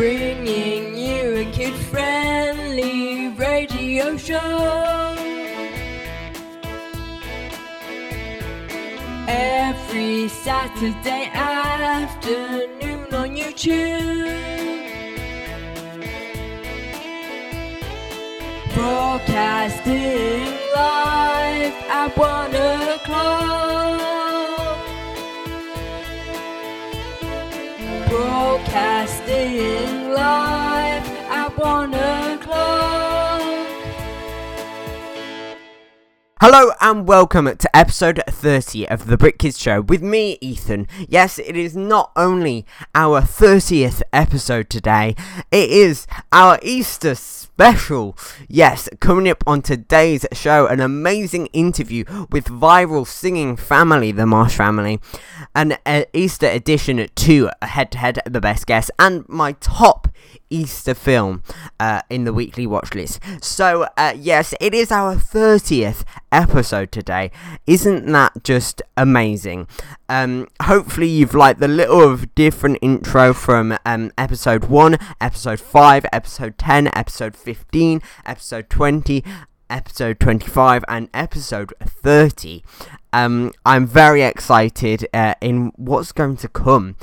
bringing you a kid-friendly radio show. Every Saturday afternoon on YouTube. Broadcasting live at 1 o'clock. Broadcasting live at 1 o'clock. Hello and welcome to episode 30 of The Brit Kids Show with me, Ethan. Yes, it is not only our 30th episode today, it is our Easter special. Yes, coming up on today's show, an amazing interview with viral singing family, the Marsh Family, an Easter edition to Head to Head, The Best Guest, and my top Easter film in the weekly watch list. So, yes, it is our 30th episode today. Isn't that just amazing? Hopefully you've liked the little of different intro from episode 1, episode 5, episode 10, episode 15, episode 20, episode 25 and episode 30. I'm very excited in what's going to come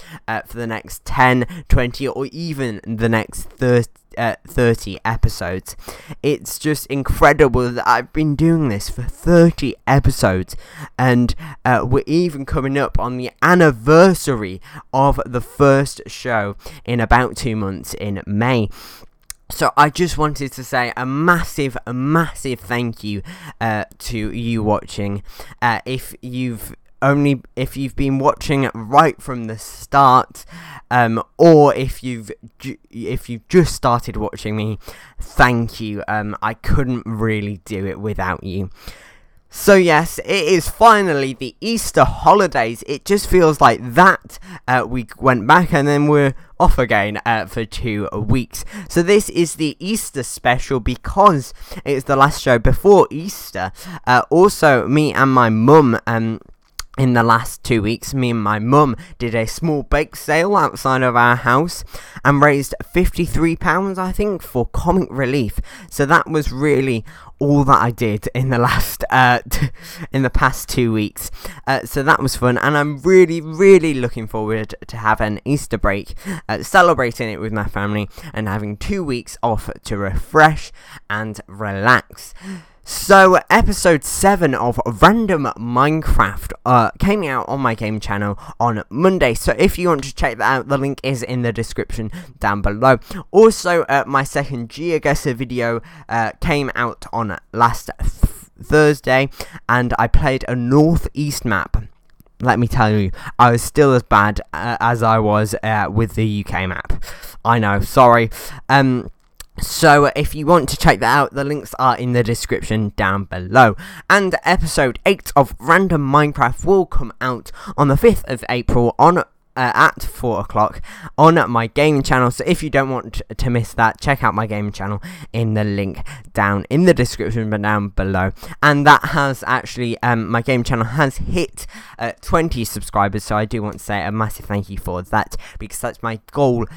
for the next 10, 20 or even the next 30 episodes. It's just incredible that I've been doing this for 30 episodes, and we're even coming up on the anniversary of the first show in about 2 months in May. So I just wanted to say a massive thank you to you watching. If you've been watching right from the start, or if you've just started watching me, thank you. I couldn't really do it without you. So yes, it is finally the Easter holidays. It just feels like that. We went back and then we're off again for 2 weeks. So this is the Easter special because it's the last show before Easter. Also, me and my mum in the last 2 weeks, me and my mum did a small bake sale outside of our house and raised £53, I think, for Comic Relief. So that was really all that I did in the past 2 weeks. So that was fun, and I'm really looking forward to have an Easter break, celebrating it with my family and having 2 weeks off to refresh and relax. So, episode 7 of Random Minecraft came out on my game channel on Monday. So, if you want to check that out, the link is in the description down below. Also, my second GeoGuessr video came out on last Thursday, and I played a northeast map. Let me tell you, I was still as bad as I was with the UK map. I know, sorry. So, if you want to check that out, the links are in the description down below. And episode 8 of Random Minecraft will come out on the 5th of April on at 4 o'clock on my game channel. So if you don't want to miss that, check out my game channel in the link down in the description down below. And that has actually, my game channel has hit 20 subscribers, so I do want to say a massive thank you for that, because that's my goal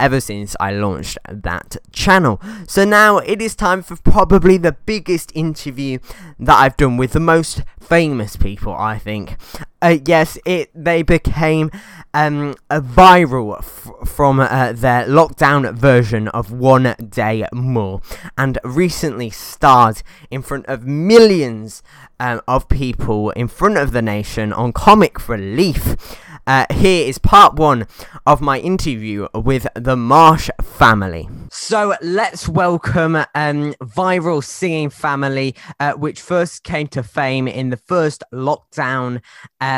ever since I launched that channel. So now it is time for probably the biggest interview that I've done with the most famous people, I think. Yes, they became viral from their lockdown version of One Day More, and recently starred in front of millions of people, in front of the nation on Comic Relief. Here is part 1 of my interview with the Marsh Family. So let's welcome viral singing family, which first came to fame in the first lockdown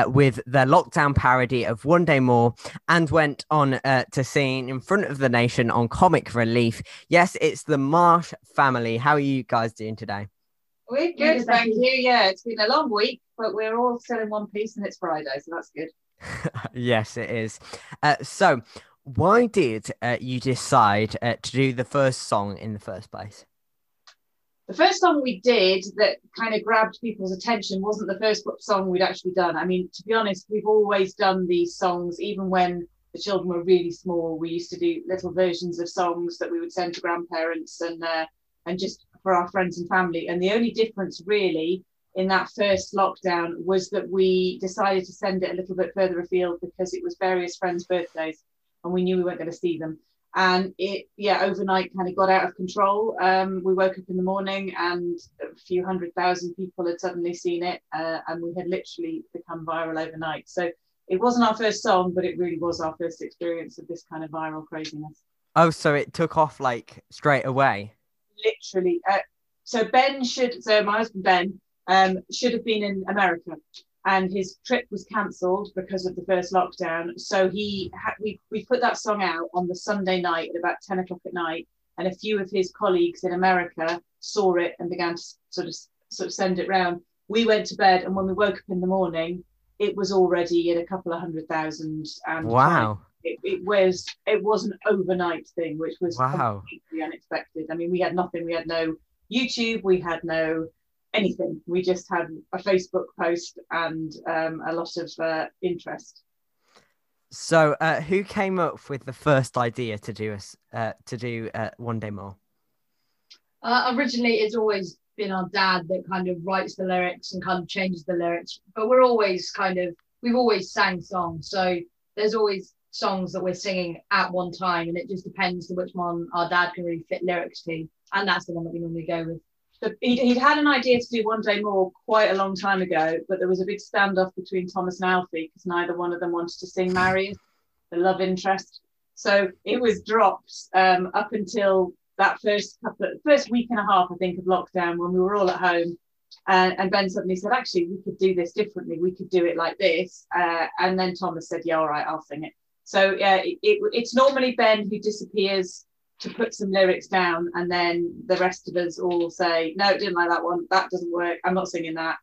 with their lockdown parody of One Day More, and went on to sing in front of the nation on Comic Relief. Yes, it's the Marsh Family. How are you guys doing today? We're good, thank you. Yeah, it's been a long week, but we're all still in one piece and it's Friday, so that's good. Yes, it is. So, why did you decide to do the first song in the first place? The first song we did that kind of grabbed people's attention wasn't the first song we'd actually done. I mean, to be honest, we've always done these songs, even when the children were really small, we used to do little versions of songs that we would send to grandparents and just for our friends and family. And the only difference really in that first lockdown was that we decided to send it a little bit further afield because it was various friends' birthdays and we knew we weren't going to see them. And it, yeah, overnight kind of got out of control. We woke up in the morning and a few 100,000 people had suddenly seen it, and we had literally become viral overnight. So it wasn't our first song, but it really was our first experience of this kind of viral craziness. Oh, so it took off like straight away? Literally. So my husband Ben should have been in America, and his trip was cancelled because of the first lockdown. So we put that song out on the Sunday night at about 10 o'clock at night, and a few of his colleagues in America saw it and began to sort of send it round. We went to bed, and when we woke up in the morning, it was already in a couple of 100,000. And wow. It was an overnight thing, which was completely unexpected. I mean, we had nothing. We had no YouTube. We had no anything. We just had a Facebook post and a lot of interest. So who came up with the first idea to do One Day More? Originally, it's always been our dad that kind of writes the lyrics and kind of changes the lyrics, but we've always sang songs, so there's always songs that we're singing at one time, and it just depends to which one our dad can really fit lyrics to, and that's the one that we normally go with. He'd had an idea to do One Day More quite a long time ago, but there was a big standoff between Thomas and Alfie because neither one of them wanted to sing Marius, the love interest. So it was dropped up until that first week and a half, I think, of lockdown, when we were all at home. And Ben suddenly said, actually, we could do this differently. We could do it like this. And then Thomas said, yeah, all right, I'll sing it. So yeah, it's normally Ben who disappears to put some lyrics down, and then the rest of us all say, no, didn't like that one, that doesn't work, I'm not singing that.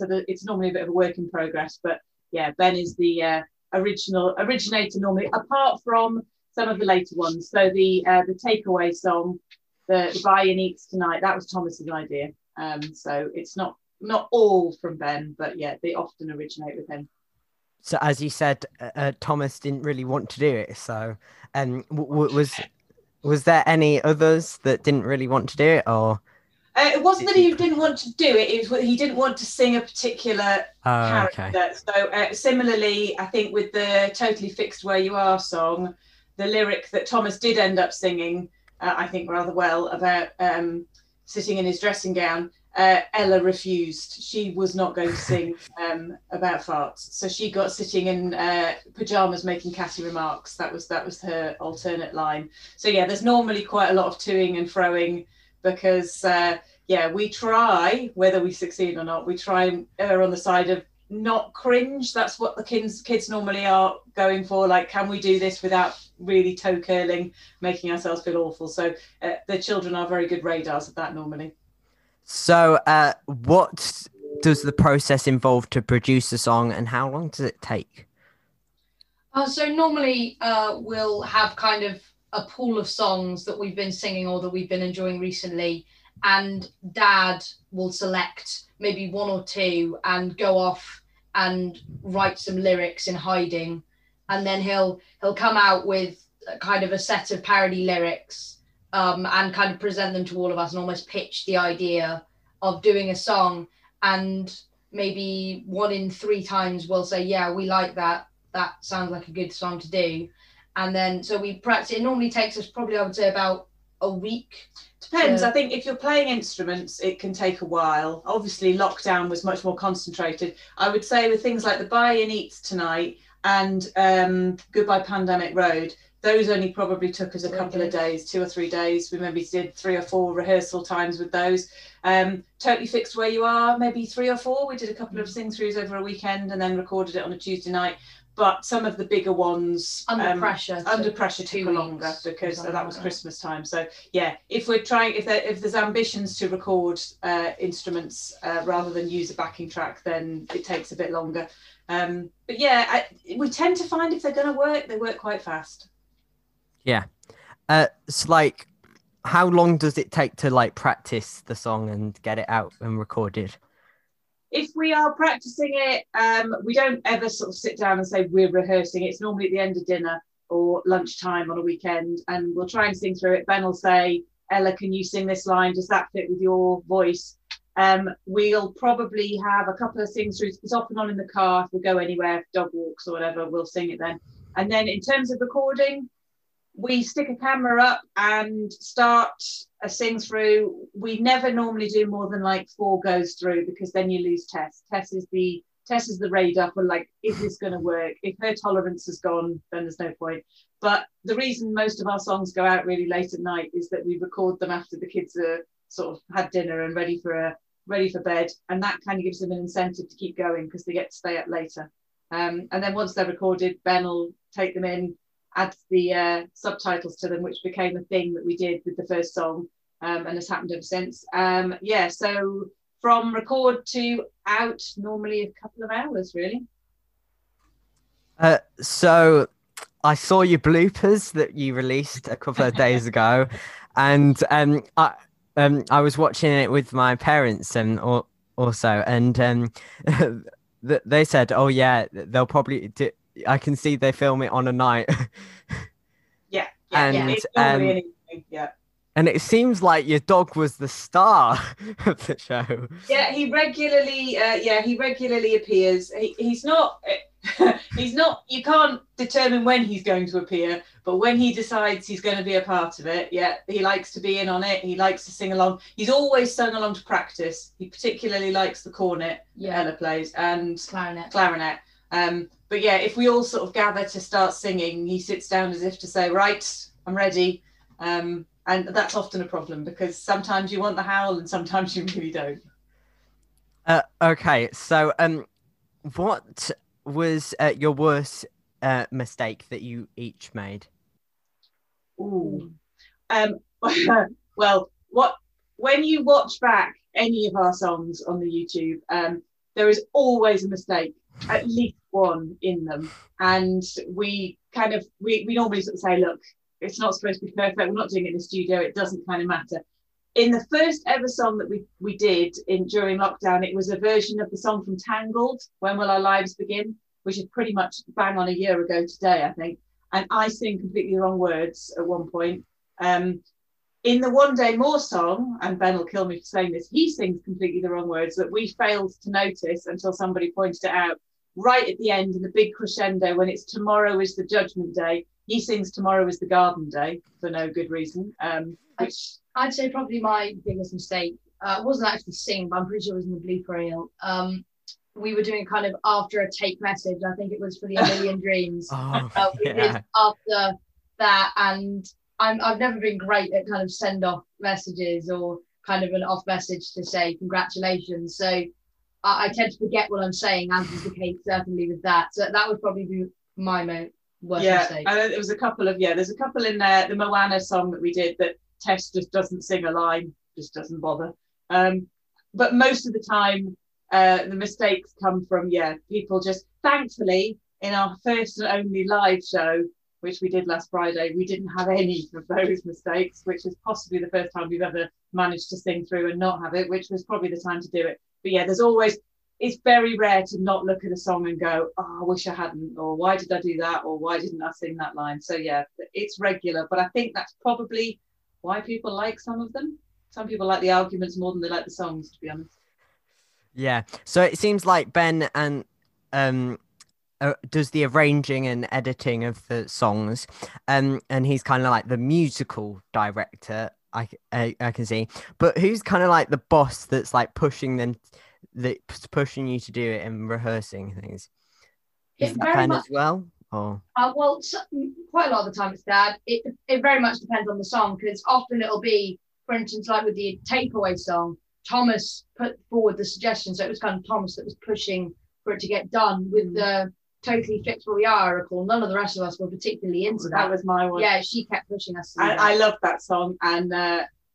It's normally a bit of a work in progress, but yeah, Ben is the originator normally, apart from some of the later ones. So the takeaway song, the Buy and Eats Tonight, that was Thomas's idea, so it's not all from Ben, but yeah, they often originate with him. So as you said, Thomas didn't really want to do it, so was there any others that didn't really want to do it, or? It wasn't that he didn't want to do it. It was he didn't want to sing a particular character. Okay. So similarly, I think with the Totally Fixed Where You Are song, the lyric that Thomas did end up singing, I think rather well, about sitting in his dressing gown, Ella refused. She was not going to sing about farts. So she got sitting in pajamas making catty remarks. That was her alternate line. So yeah, there's normally quite a lot of toing and froing because we try, whether we succeed or not, we try and err on the side of not cringe. That's what the kids normally are going for. Like, can we do this without really toe curling, making ourselves feel awful? So the children are very good radars at that normally. So what does the process involve to produce a song, and how long does it take? So normally we'll have kind of a pool of songs that we've been singing or that we've been enjoying recently, and Dad will select maybe one or two and go off and write some lyrics in hiding, and then he'll come out with kind of a set of parody lyrics and kind of present them to all of us and almost pitch the idea of doing a song. And maybe one in three times we'll say, yeah, we like that. That sounds like a good song to do. And then, so we practice. It normally takes us probably, I would say, about a week. Depends. I think if you're playing instruments, it can take a while. Obviously, lockdown was much more concentrated. I would say with things like the Buy and Eats Tonight and Goodbye Pandemic Road, those only probably took us a couple of days, 2 or 3 days. We maybe did 3 or 4 rehearsal times with those. Totally Fixed Where You Are, maybe 3 or 4. We did a couple of sing-throughs over a weekend and then recorded it on a Tuesday night. But some of the bigger ones, Under Pressure took longer because that was Christmas time. So yeah, if we're trying, if there's ambitions to record instruments rather than use a backing track, then it takes a bit longer. But yeah, we tend to find if they're going to work, they work quite fast. Yeah. So like, how long does it take to like practice the song and get it out and recorded? if we are practicing it, we don't ever sort of sit down and say we're rehearsing. It's normally at the end of dinner or lunchtime on a weekend, and we'll try and sing through it. Ben will say, Ella, can you sing this line? Does that fit with your voice? We'll probably have a couple of sing throughs. It's often on in the car. If we go anywhere, dog walks or whatever, we'll sing it then. And then in terms of recording, we stick a camera up and start a sing through. We never normally do more than like 4 goes through, because then you lose Tess. Tess is the radar for like, is this going to work? If her tolerance is gone, then there's no point. But the reason most of our songs go out really late at night is that we record them after the kids are sort of had dinner and ready for bed, and that kind of gives them an incentive to keep going because they get to stay up later. And then once they're recorded, Ben will take them in, add the subtitles to them, which became a thing that we did with the first song, and has happened ever since. Yeah, so from record to out, normally a couple of hours, really. So I saw your bloopers that you released a couple of days ago, and I was watching it with my parents, and also, and they said, "Oh yeah, they'll probably do." I can see they film it on a night. Yeah. And it seems like your dog was the star of the show. Yeah, he regularly appears. He's not. You can't determine when he's going to appear, but when he decides he's going to be a part of it, yeah, he likes to be in on it. He likes to sing along. He's always sung along to practice. He particularly likes the cornet Ella plays and clarinet. But yeah, if we all sort of gather to start singing, he sits down as if to say, right, I'm ready. And that's often a problem because sometimes you want the howl and sometimes you really don't. Okay, so what was your worst mistake that you each made? Ooh. Well, when you watch back any of our songs on the YouTube, there is always a mistake, at least one in them. And we normally sort of say, look, it's not supposed to be perfect. We're not doing it in the studio. It doesn't kind of matter. In the first ever song that we did during lockdown, it was a version of the song from Tangled, When Will Our Lives Begin, which is pretty much bang on a year ago today, I think. And I sing completely the wrong words at one point. In the One Day More song, and Ben will kill me for saying this, he sings completely the wrong words that we failed to notice until somebody pointed it out. Right at the end, in the big crescendo, when it's tomorrow is the judgment day, he sings tomorrow is the garden day for no good reason. I'd say probably my biggest mistake wasn't actually singing, but I'm pretty sure it was in the blooper reel. We were doing kind of after a take message. I think it was for the A Million Dreams. Did after that, and I've never been great at kind of send off messages or kind of an off message to say congratulations. So I tend to forget what I'm saying, as is the case certainly with that. So that would probably be my worst mistake. Yeah, there was a couple of there's a couple in there. The Moana song that we did that Tess just doesn't sing a line, just doesn't bother. But most of the time, the mistakes come from people just. Thankfully, in our first and only live show, which we did last Friday, we didn't have any of those mistakes, which is possibly the first time we've ever managed to sing through and not have it, which was probably the time to do it. But yeah, there's always, it's very rare to not look at a song and go, oh, I wish I hadn't, or why did I do that, or why didn't I sing that line? So yeah, it's regular, but I think that's probably why people like some of them. Some people like the arguments more than they like the songs, to be honest. Yeah, so it seems like Ben and does the arranging and editing of the songs, and he's kind of like the musical director, I can see, but who's kind of like the boss that's like pushing you to do it and rehearsing things? Is that Ben as well? Or? Well, quite a lot of the time it's Dad. It very much depends on the song, because often it'll be, for instance, like with the takeaway song, Thomas put forward the suggestion, so it was kind of Thomas that was pushing for it to get done. With the Totally Fixed Where You Are, recall, none of the rest of us were particularly into that. That was my one. Yeah, she kept pushing us. I love that song, and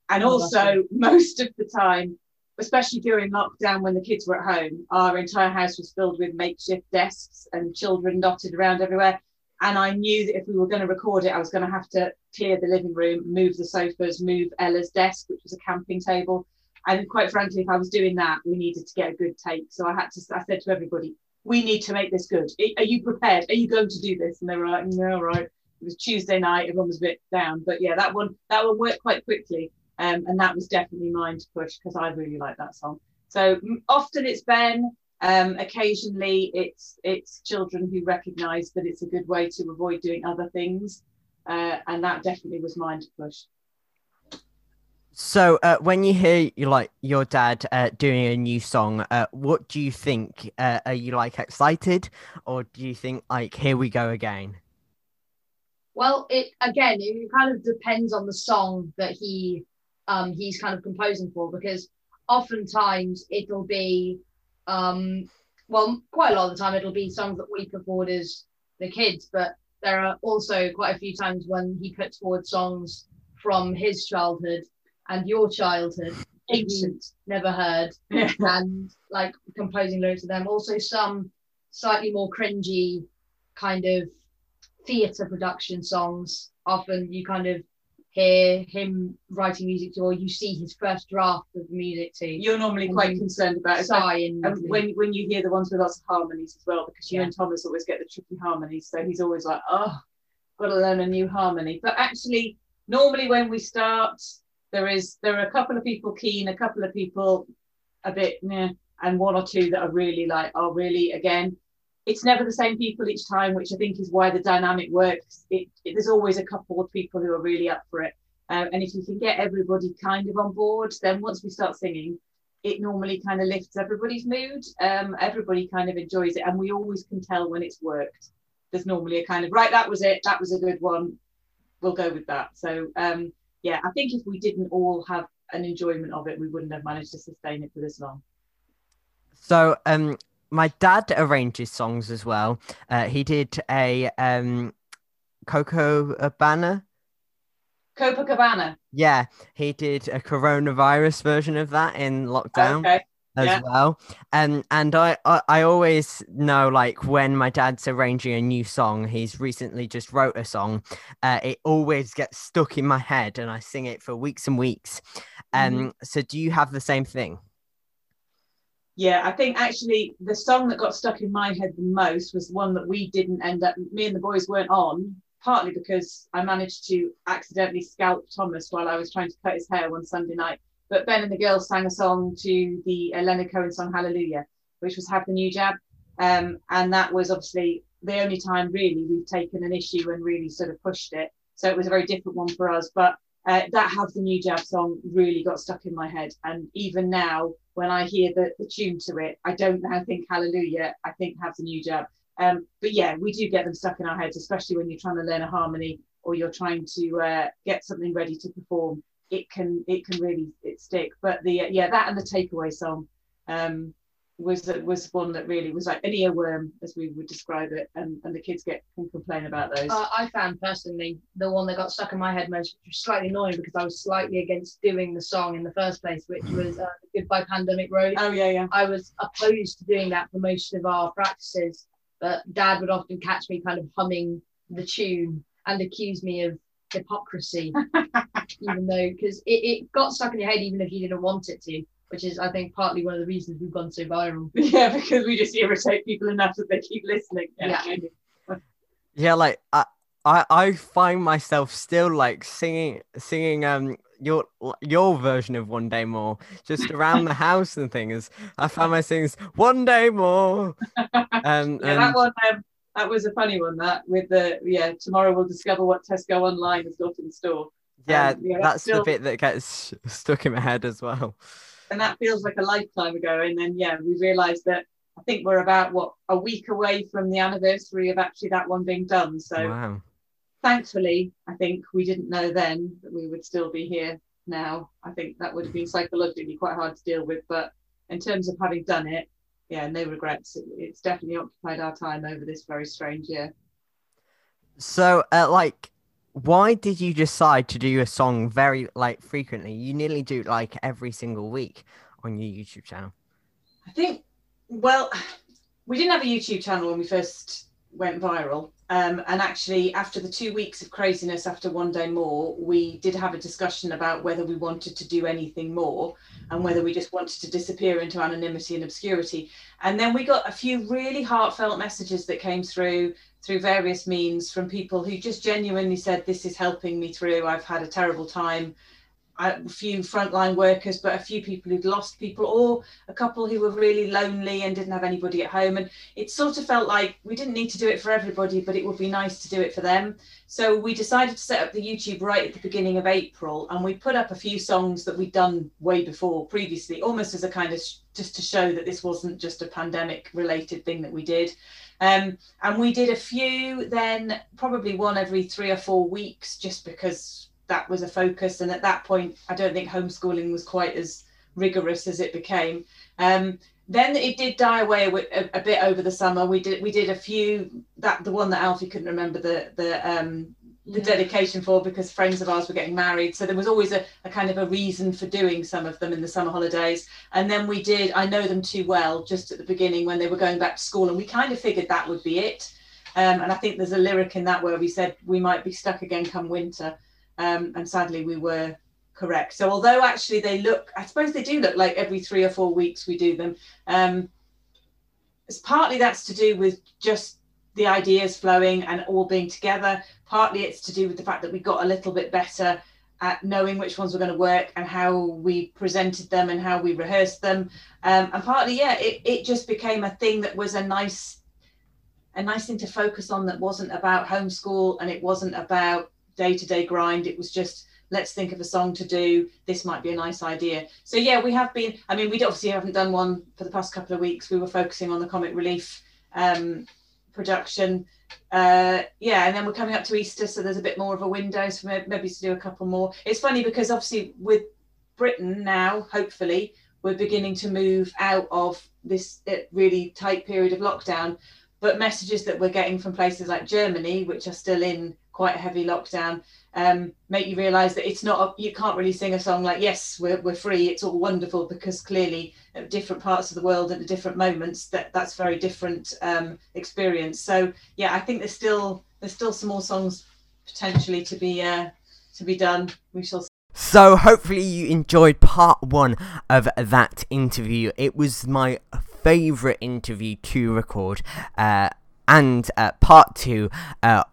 also most of the time, especially during lockdown when the kids were at home, our entire house was filled with makeshift desks and children dotted around everywhere. And I knew that if we were going to record it, I was going to have to clear the living room, move the sofas, move Ella's desk, which was a camping table. And quite frankly, if I was doing that, we needed to get a good take. So I said to everybody, we need to make this good. Are you prepared? Are you going to do this? And they were like, no, right. It was Tuesday night. Everyone was a bit down. But yeah, that one worked quite quickly. And that was definitely mine to push because I really like that song. So often it's Ben. Occasionally it's children who recognise that it's a good way to avoid doing other things. And that definitely was mine to push. So when you hear your dad doing a new song, what do you think? Are you excited, or do you think here we go again? Well, it kind of depends on the song that he's kind of composing for, because oftentimes it'll be quite a lot of the time it'll be songs that we put forward as the kids, but there are also quite a few times when he puts forward songs from his childhood and your childhood, ancient, never heard, and composing lyrics to them. Also some slightly more cringy kind of theatre production songs. Often you kind of hear him writing music to, or you see his first draft of music to. You're normally quite concerned about it. And when you hear the ones with lots of harmonies as well, because you and Thomas always get the tricky harmonies, so he's always like, oh, got to learn a new harmony. But actually, normally when we start, there are a couple of people keen, a couple of people a bit meh, and one or two that are really again. It's never the same people each time, which I think is why the dynamic works. There's always a couple of people who are really up for it. And if you can get everybody kind of on board, then once we start singing, it normally kind of lifts everybody's mood. Everybody kind of enjoys it. And we always can tell when it's worked. There's normally a kind of, right, that was it. That was a good one. We'll go with that. So, I think if we didn't all have an enjoyment of it, we wouldn't have managed to sustain it for this long. So, my dad arranges songs as well. He did a Copacabana. Yeah, he did a coronavirus version of that in lockdown well. And I always know when my dad's arranging a new song, he's recently just wrote a song. It always gets stuck in my head and I sing it for weeks and weeks. So do you have the same thing? Yeah, I think actually the song that got stuck in my head the most was one that we didn't end up, me and the boys weren't on, partly because I managed to accidentally scalp Thomas while I was trying to cut his hair one Sunday night. But Ben and the girls sang a song to the Leonard Cohen song, Hallelujah, which was Have the New Jab. And that was obviously the only time really we've taken an issue and really sort of pushed it. So it was a very different one for us. But that Have the New Jab song really got stuck in my head. And even now, when I hear the tune to it, I don't now think Hallelujah, I think Have the New Jab. But yeah, we do get them stuck in our heads, especially when you're trying to learn a harmony or you're trying to get something ready to perform. It can really stick. But that and the takeaway song was one that really was like an earworm, as we would describe it, and the kids can complain about those. I found personally the one that got stuck in my head most, which was slightly annoying because I was slightly against doing the song in the first place, which was Goodbye Pandemic Road. Oh yeah. I was opposed to doing that for most of our practices, but Dad would often catch me kind of humming the tune and accuse me of hypocrisy, even though, because it got stuck in your head even if you didn't want it to. Which is, I think, partly one of the reasons we've gone so viral. Yeah, because we just irritate people enough that they keep listening. Yeah. Yeah, I find myself still singing your version of One Day More just around the house and things. I found my things One Day More. That one. That was a funny one. That with the tomorrow we'll discover what Tesco Online has got in store. That's still the bit that gets stuck in my head as well. And that feels like a lifetime ago. And then, we realised that I think we're about, a week away from the anniversary of actually that one being done. So wow. Thankfully, I think we didn't know then that we would still be here now. I think that would have been psychologically quite hard to deal with. But in terms of having done it, no regrets. It's definitely occupied our time over this very strange year. So, why did you decide to do a song very frequently? You nearly do every single week on your YouTube channel. I think, we didn't have a YouTube channel when we first went viral. And actually, after the 2 weeks of craziness after One Day More, we did have a discussion about whether we wanted to do anything more and whether we just wanted to disappear into anonymity and obscurity. And then we got a few really heartfelt messages that came through various means from people who just genuinely said, this is helping me through. I've had a terrible time. A few frontline workers, but a few people who'd lost people, or a couple who were really lonely and didn't have anybody at home. And it sort of felt like we didn't need to do it for everybody, but it would be nice to do it for them. So we decided to set up the YouTube right at the beginning of April, and we put up a few songs that we'd done way before previously, almost as a kind of just to show that this wasn't just a pandemic related thing that we did. And we did a few then, probably one every 3 or 4 weeks, just because that was a focus. And at that point, I don't think homeschooling was quite as rigorous as it became. Then it did die away a bit over the summer. We did a few, the one that Alfie couldn't remember the dedication for, because friends of ours were getting married. So there was always a kind of a reason for doing some of them in the summer holidays. And then we did I Know Them Too Well just at the beginning when they were going back to school, and we kind of figured that would be it. And I think there's a lyric in that where we said we might be stuck again come winter. And sadly, we were correct. So although actually they look, I suppose they do look like every 3 or 4 weeks we do them. It's partly that's to do with just the ideas flowing and all being together. Partly it's to do with the fact that we got a little bit better at knowing which ones were going to work and how we presented them and how we rehearsed them. And partly, yeah, it just became a thing that was a nice thing to focus on, that wasn't about homeschool and it wasn't about day-to-day grind. It was just, let's think of a song to do, this might be a nice idea. So yeah, we have been, I mean, we obviously haven't done one for the past couple of weeks. We were focusing on the Comic Relief production, yeah, and then we're coming up to Easter, so there's a bit more of a window, so maybe to do a couple more. It's funny because obviously with Britain now, hopefully we're beginning to move out of this really tight period of lockdown, but messages that we're getting from places like Germany, which are still in quite a heavy lockdown, make you realise that it's not, you can't really sing a song like, yes, we're free, it's all wonderful, because clearly at different parts of the world at the different moments, that's very different experience. So yeah, I think there's still some more songs potentially to be done. We shall see. So hopefully you enjoyed part one of that interview. It was my favourite interview to record. And part two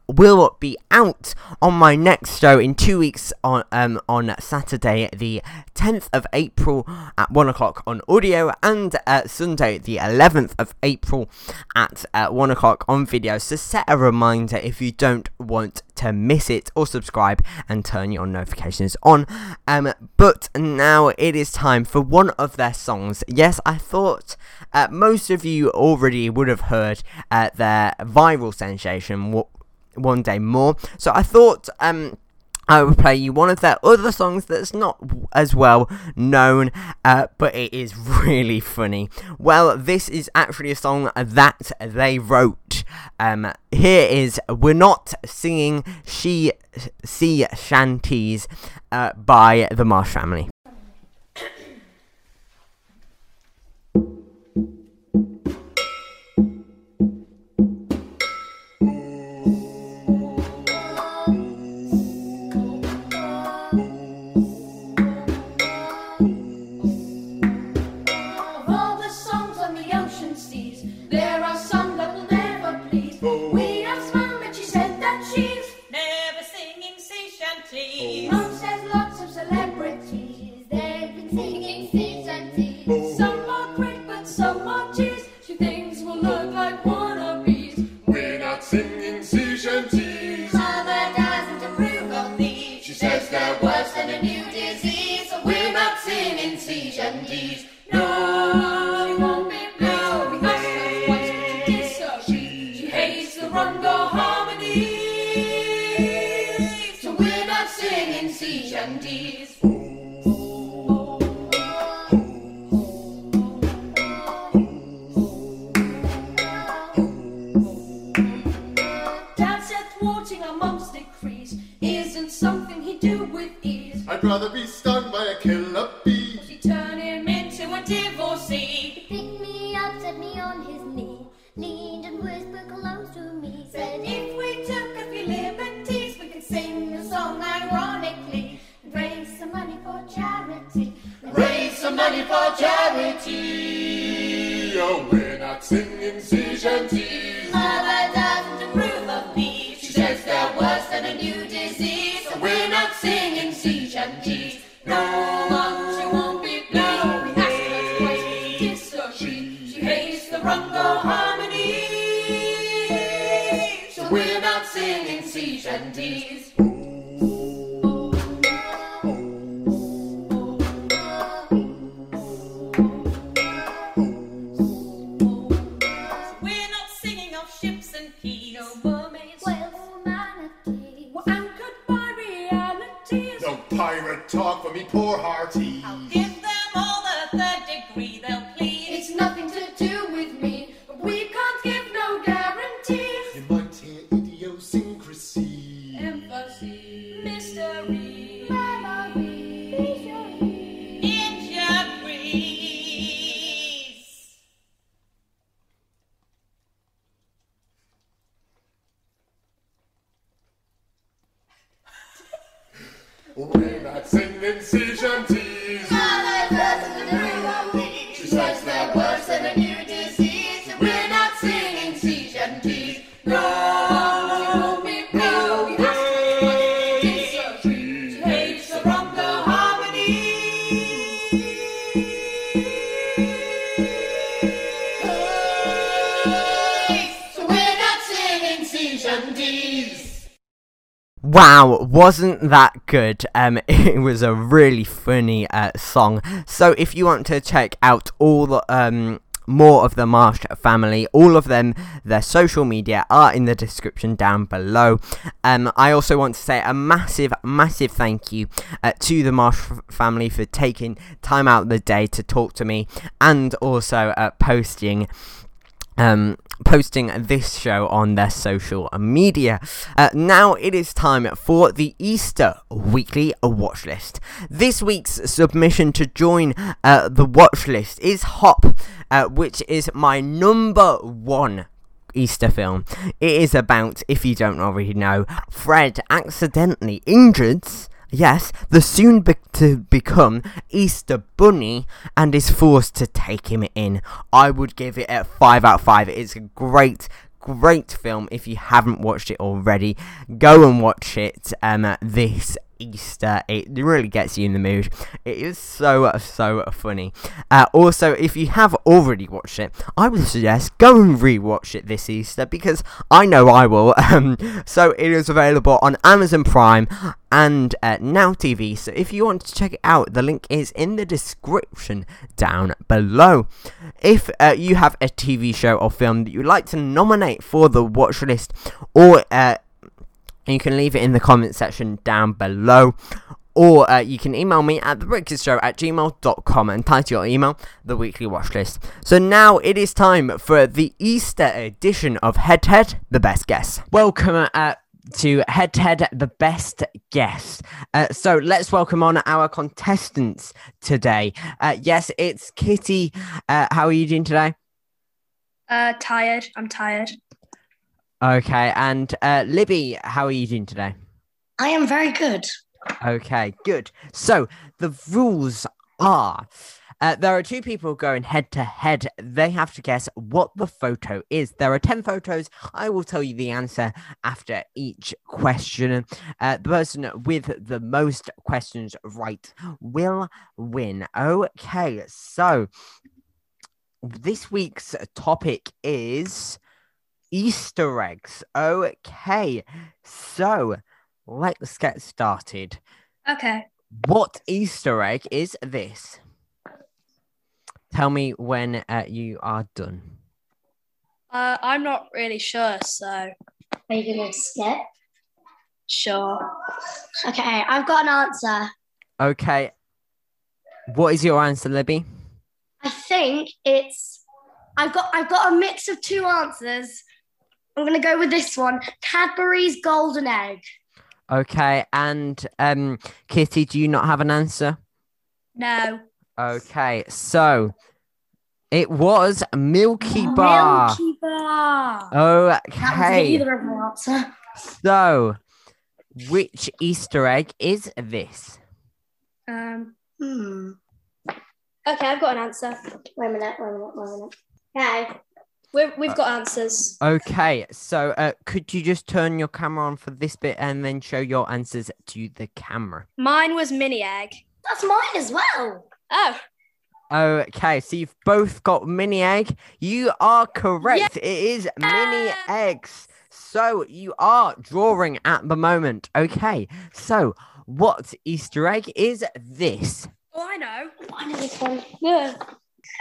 will be out on my next show in 2 weeks on Saturday the 10th of April at 1 o'clock on audio, and Sunday the 11th of April at 1 o'clock on video. So set a reminder if you don't want to miss it, or subscribe and turn your notifications on. But now it is time for one of their songs. Yes, I thought most of you already would have heard their viral sensation One Day More, so I thought I would play you one of their other songs that's not as well known, but it is really funny. Well, this is actually a song that they wrote. Here is We're Not Singing Sea Shanties by the Marsh Family. Pick me up, set me on his knee, leaned and whispered close to me. for charity. Oh, we're not singing C-shanties. Mama doesn't approve of me. She says they're worse than a new disease. So we're not singing C-shanties. No, Mum, she won't be playing. No, we asked her twice, she did so she hates the rumble harmony. So we're not singing C-shanties. Talk for me, poor hearties. I'll give them all the third degree, they'll plead. It's nothing to do with me, but we can't give no guarantees. You might hear idiosyncrasy, empathy, mystery, memory, injuries. We're not singing C-shanties. Mama doesn't approve of me. She says they're worse than a new disease. And we're not singing C-shanties. No, she won't be blue. We asked her twice, she did so. She hates the rumble harmony. So we're not singing C-shanties. Wow, wasn't that good? It was a really funny song. So if you want to check out all the more of the Marsh family, all of them, their social media are in the description down below. I also want to say a massive thank you to the Marsh family for taking time out of the day to talk to me, and also posting this show on their social media. Now it is time for the Easter Weekly Watch List. This week's submission to join the watch list is Hop, which is my number one Easter film. It is about, if you don't already know, Fred accidentally injures, yes, the soon-to-become Easter Bunny, and is forced to take him in. I would give it a 5 out of 5. It's a great film. If you haven't watched it already, go and watch it this Easter. It really gets you in the mood. It is so funny. Also, if you have already watched it, I would suggest go and rewatch it this Easter, because I know I will. So it is available on Amazon Prime and Now TV. So if you want to check it out, the link is in the description down below. If you have a TV show or film that you'd like to nominate for the watch list, or you can leave it in the comment section down below, or you can email me at thebritkidshow@gmail.com and title your email The Weekly Watch List. So now it is time for the Easter edition of Head to Head, The Best Guest. Welcome to Head to Head, The Best Guest. So let's welcome on our contestants today. Yes, it's Kitty. How are you doing today? Tired. I'm tired. Okay, and Libby, how are you doing today? I am very good. Okay, good. So the rules are, there are two people going head to head. They have to guess what the photo is. There are 10 photos. I will tell you the answer after each question. The person with the most questions right will win. Okay, so this week's topic is Easter eggs. Okay, so let's get started. Okay. What Easter egg is this? Tell me when you are done. I'm not really sure, so... Are you going to skip? Sure. Okay, I've got an answer. Okay. What is your answer, Libby? I think it's... I've got a mix of two answers. I'm going to go with this one, Cadbury's golden egg. Okay, and Kitty, do you not have an answer? No. Okay, so it was Milky Bar. Milky Bar. Okay. That was either of my answer. So, which Easter egg is this? Okay, I've got an answer. Wait a minute. Okay. We've got answers. Okay, so could you just turn your camera on for this bit and then show your answers to the camera? Mine was mini egg. That's mine as well. Oh. Okay, so you've both got mini egg. You are correct. Yeah. It is mini eggs. So you are drawing at the moment. Okay, so what Easter egg is this? Oh, I know. I know this one. Yeah.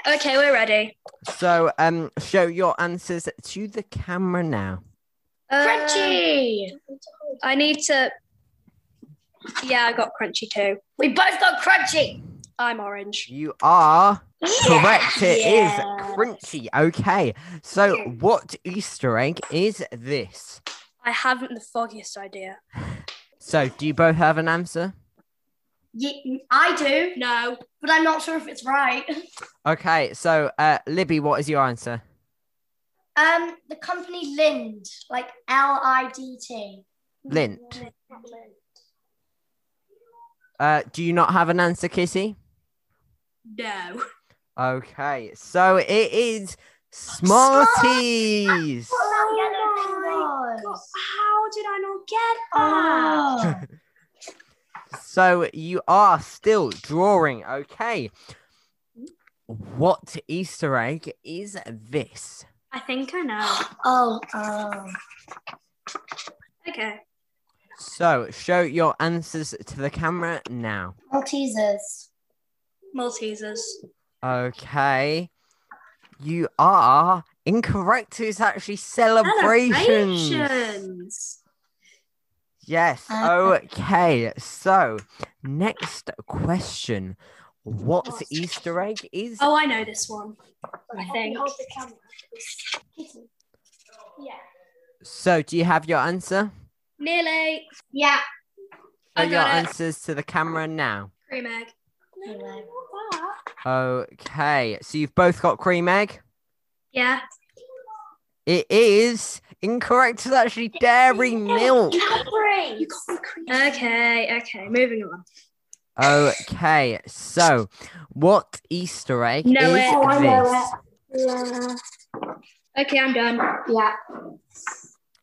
Okay, we're ready. So, show your answers to the camera now. Crunchy! I need to... Yeah, I got crunchy too. We both got crunchy! I'm orange. You are correct. It is crunchy. Okay, so what Easter egg is this? I haven't the foggiest idea. So, do you both have an answer? Yeah, I do. No, but I'm not sure if it's right. Okay, so Libby, what is your answer? The company Lindt, like L-I-D-T. Lindt. Do you not have an answer, Kitty? No. Okay, so it is Smarties. Oh my God, how did I not get that? Oh. So you are still drawing, okay. What Easter egg is this? I think I know. Oh. Okay. So show your answers to the camera now. Maltesers. Okay. You are incorrect. It's actually celebrations. Yes, okay, so next question. What Easter egg is... Oh, I know this one, I think. Hold the camera. Yeah. So, do you have your answer? Nearly. Yeah. Show your answers to the camera now. Cream egg. No, okay, so you've both got cream egg? Yeah. It is... Incorrect, it's actually dairy milk. Okay, moving on. Okay, so what Easter egg is this? Yeah. Okay, I'm done. Yeah.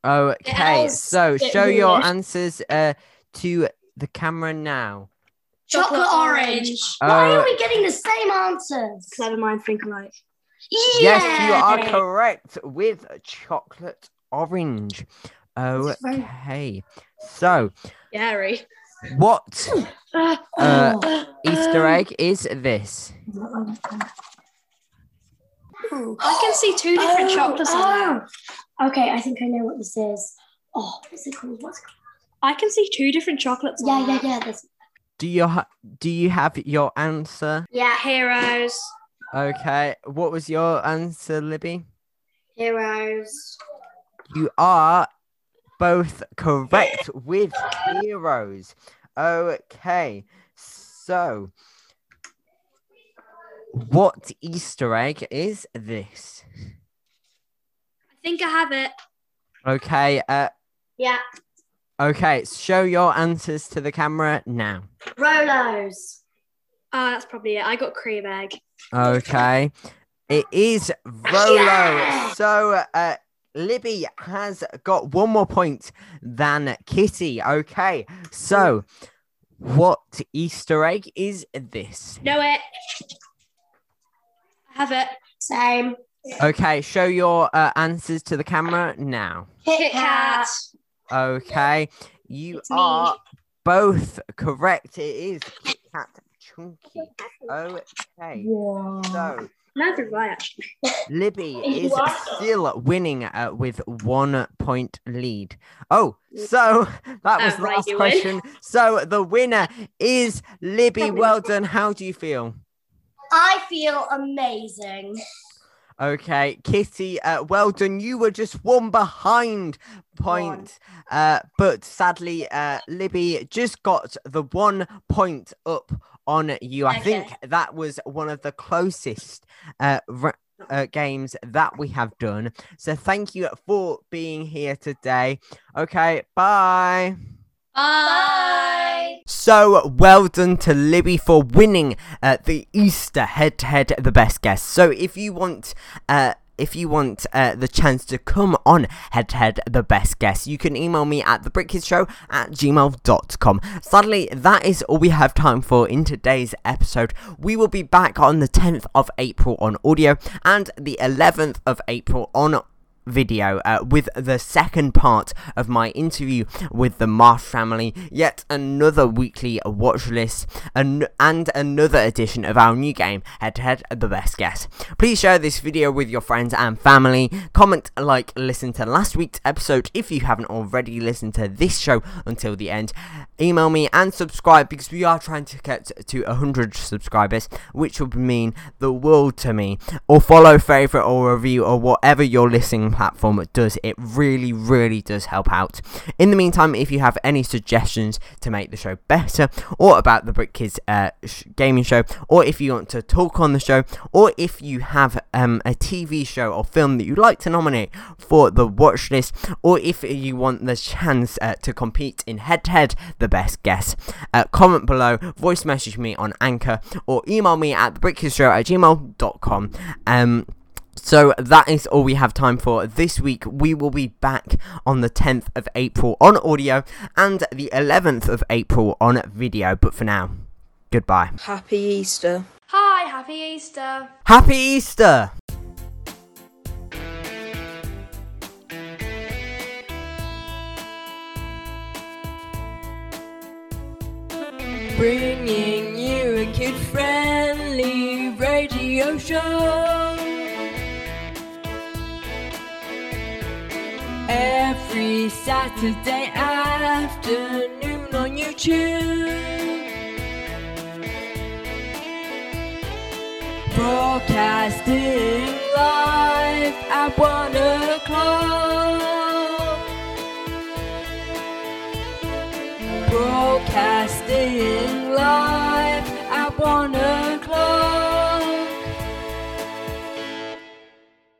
Okay, so show your answers to the camera now. Chocolate orange. Why are we getting the same answers? Because I have a mind think alike. Yes, you are correct with chocolate orange. Okay. So, Gary, what Easter egg is this? I can see two different chocolates on there. Okay, I think I know what this is. Oh, what's it called? I can see two different chocolates on there. Yeah. Do you have your answer? Yeah, Heroes. Okay, what was your answer, Libby? Heroes. You are both correct with Heroes. Okay, so what Easter egg is this? I think I have it. Okay. Yeah. Okay, show your answers to the camera now. Rolos. Oh, that's probably it. I got cream egg. Okay. It is Rolo. Yeah! So, Libby has got one more point than Kitty. Okay, so what Easter egg is this? Know it. I have it. Same. Okay, show your answers to the camera now. Kit Kat. Okay, you are both correct. It is Kit Kat Chunky. Okay, so... Neither do I, actually. Libby is still winning with 1 point lead. Oh, so that was the last question. So the winner is Libby. Well done. How do you feel? I feel amazing. Okay, Kitty, well done. You were just one behind point. But sadly, Libby just got the 1 point up on you. I think that was one of the closest games that we have done. So thank you for being here today. Okay, bye. Bye! So, well done to Libby for winning the Easter Head to Head The Best Guest. So, if you want the chance to come on Head to Head The Best Guest, you can email me at thebritkidshow@gmail.com. Sadly, that is all we have time for in today's episode. We will be back on the 10th of April on audio and the 11th of April on video with the second part of my interview with the Marsh family, yet another weekly watch list, and another edition of our new game, Head to Head The Best Guest. Please share this video with your friends and family, comment, like, listen to last week's episode if you haven't already listened to this show until the end, email me and subscribe because we are trying to get to 100 subscribers, which would mean the world to me, or follow, favourite or review or whatever you're listening platform does. It really does help out. In the meantime, if you have any suggestions to make the show better, or about the Brit Kids gaming show, or if you want to talk on the show, or if you have a TV show or film that you'd like to nominate for the watch list, or if you want the chance to compete in Head to Head The Best Guest, comment below, voice message me on Anchor, or email me at thebritkidshow@gmail.com. So that is all we have time for this week. We will be back on the 10th of April on audio and the 11th of April on video. But for now, goodbye. Happy Easter. Hi, happy Easter. Happy Easter. Bringing you a kid-friendly radio show. Every Saturday afternoon on YouTube, broadcasting live at 1 o'clock, broadcasting live at 1 o'clock.